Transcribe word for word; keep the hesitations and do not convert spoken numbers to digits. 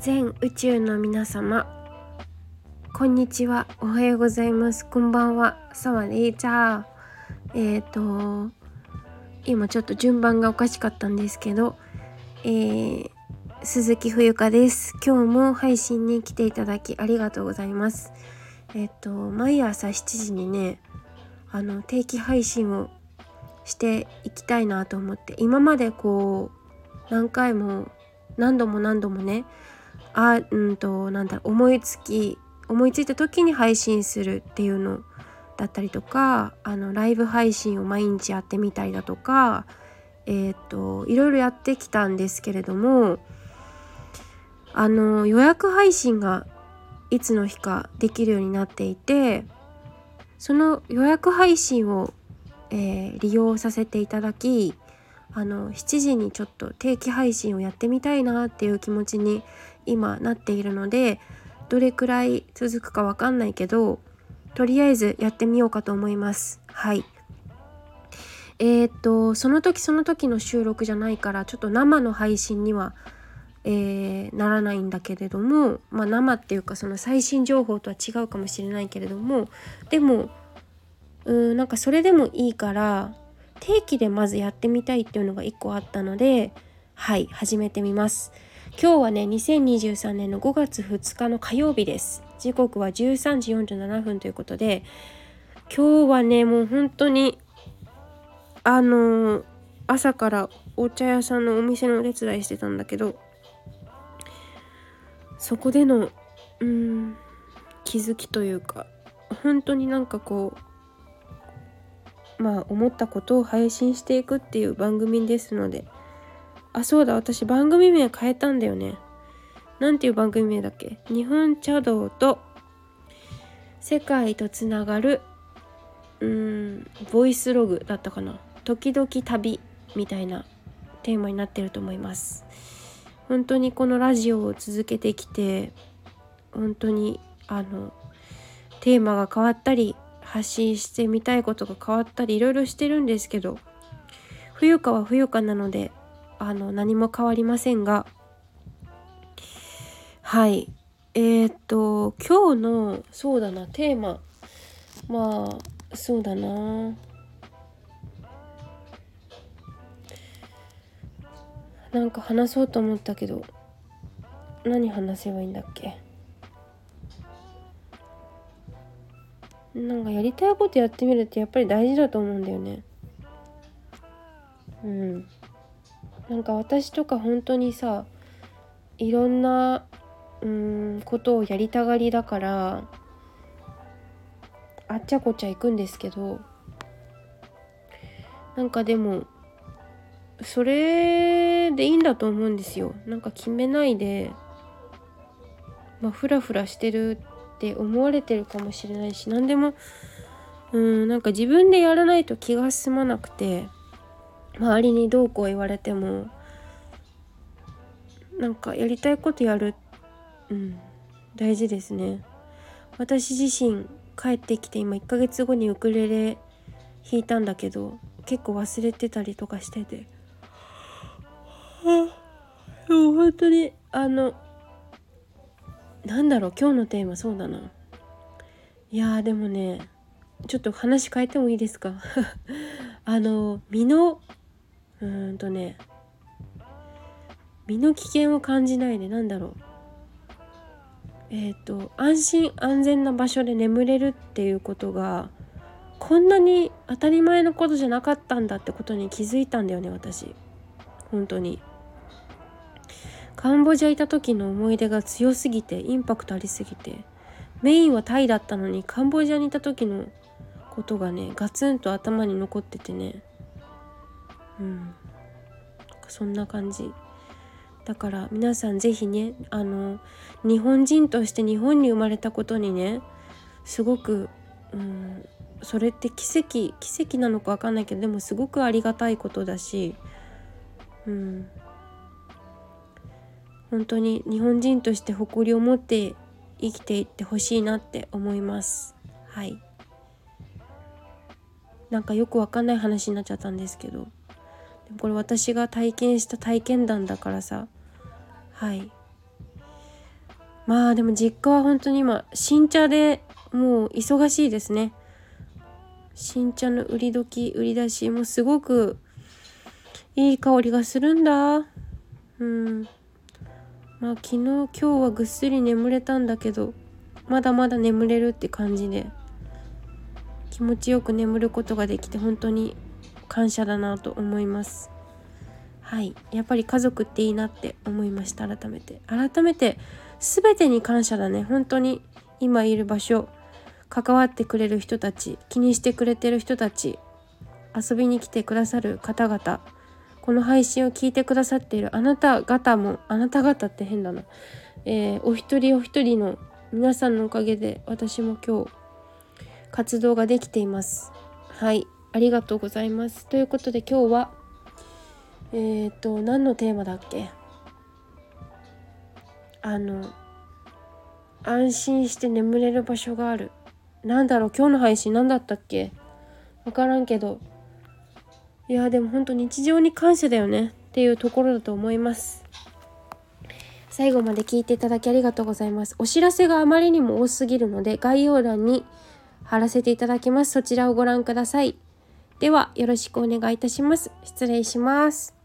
全宇宙の皆様、こんにちは、おはようございます、こんばんは、さわでいちゃー。えっと今ちょっと順番がおかしかったんですけど、えー、鈴木冬香です。今日も配信に来ていただきありがとうございます。えっと毎朝しちじにね、あの定期配信をしていきたいなと思って、今までこう何回も何度も何度もねあうんとなんだろう思いつき思いついた時に配信するっていうのだったりとか、あのライブ配信を毎日やってみたりだとか、えー、っといろいろやってきたんですけれども、あの予約配信がいつの日かできるようになっていて、その予約配信を、えー、利用させていただき、あのしちじにちょっと定期配信をやってみたいなっていう気持ちに今なっているので、どれくらい続くかわかんないけど、とりあえずやってみようかと思います。はいえー、っとその時その時の収録じゃないから、ちょっと生の配信には、えー、ならないんだけれども、まあ生っていうかその最新情報とは違うかもしれないけれども、でもうーんなんかそれでもいいから定期でまずやってみたいっていうのがいっこあったので、はい始めてみます。今日はねにせんにじゅうさんねんのごがつふつかの火曜日です。時刻はじゅうさんじよんじゅうななふんということで、今日はねもう本当にあのー、朝からお茶屋さんのお店のお手伝いしてたんだけど、そこでのうーん気づきというか、本当になんかこうまあ思ったことを配信していくっていう番組ですので、あそうだ、私番組名変えたんだよね。なんていう番組名だっけ？日本茶道と世界とつながるうーんボイスログだったかな、時々旅みたいなテーマになってると思います。本当にこのラジオを続けてきて、本当にあのテーマが変わったり、発信してみたいことが変わったり、いろいろしてるんですけど、冬香は冬香なのであの何も変わりませんが、はいえー、っと今日のそうだなテーマ、まあそうだななんか話そうと思ったけど、何話せばいいんだっけ。なんかやりたいことやってみるってやっぱり大事だと思うんだよね。うんなんか私とか本当にさ、いろんなうーんことをやりたがりだから、あっちゃこっちゃ行くんですけど、なんかでもそれでいいんだと思うんですよ。なんか決めないでまあフラフラしてるって思われてるかもしれないし、何でもうーんなんか自分でやらないと気が済まなくて、周りにどうこう言われてもなんかやりたいことやる、うん大事ですね。私自身帰ってきて今いっかげつごにウクレレ弾いたんだけど、結構忘れてたりとかしてて、でも本当にあのなんだろう今日のテーマ、そうだな、いやーでもねちょっと話変えてもいいですかあの身のうーんとね身の危険を感じないで、なんだろうえっと安心安全な場所で眠れるっていうことがこんなに当たり前のことじゃなかったんだってことに気づいたんだよね。私本当にカンボジアいた時の思い出が強すぎて、インパクトありすぎて、メインはタイだったのにカンボジアにいた時のことがねガツンと頭に残っててね、うんそんな感じだから、皆さんぜひねあの日本人として日本に生まれたことにねすごく、うん、それって奇跡奇跡なのか分かんないけど、でもすごくありがたいことだし、うん本当に日本人として誇りを持って生きていってほしいなって思います。はい。なんかよくわかんない話になっちゃったんですけど、これ私が体験した体験談だからさ、はい。まあでも実家は本当に今新茶でもう忙しいですね。新茶の売り時売り出しもすごくいい香りがするんだ。うん。まあ昨日今日はぐっすり眠れたんだけど、まだまだ眠れるって感じで気持ちよく眠ることができて本当に感謝だなと思います。はい、やっぱり家族っていいなって思いました。改めて改めて全てに感謝だね。本当に今いる場所、関わってくれる人たち、気にしてくれてる人たち、遊びに来てくださる方々、この配信を聞いてくださっているあなた方も、あなた方って変だな、えー、お一人お一人の皆さんのおかげで私も今日活動ができています。はい、ありがとうございます。ということで今日はえっと何のテーマだっけ、あの安心して眠れる場所がある、なんだろう今日の配信なんだったっけ、わからんけど、いやでも本当日常に感謝だよねっていうところだと思います。最後まで聞いていただきありがとうございます。お知らせがあまりにも多すぎるので概要欄に貼らせていただきます。そちらをご覧ください。ではよろしくお願いいたします。失礼します。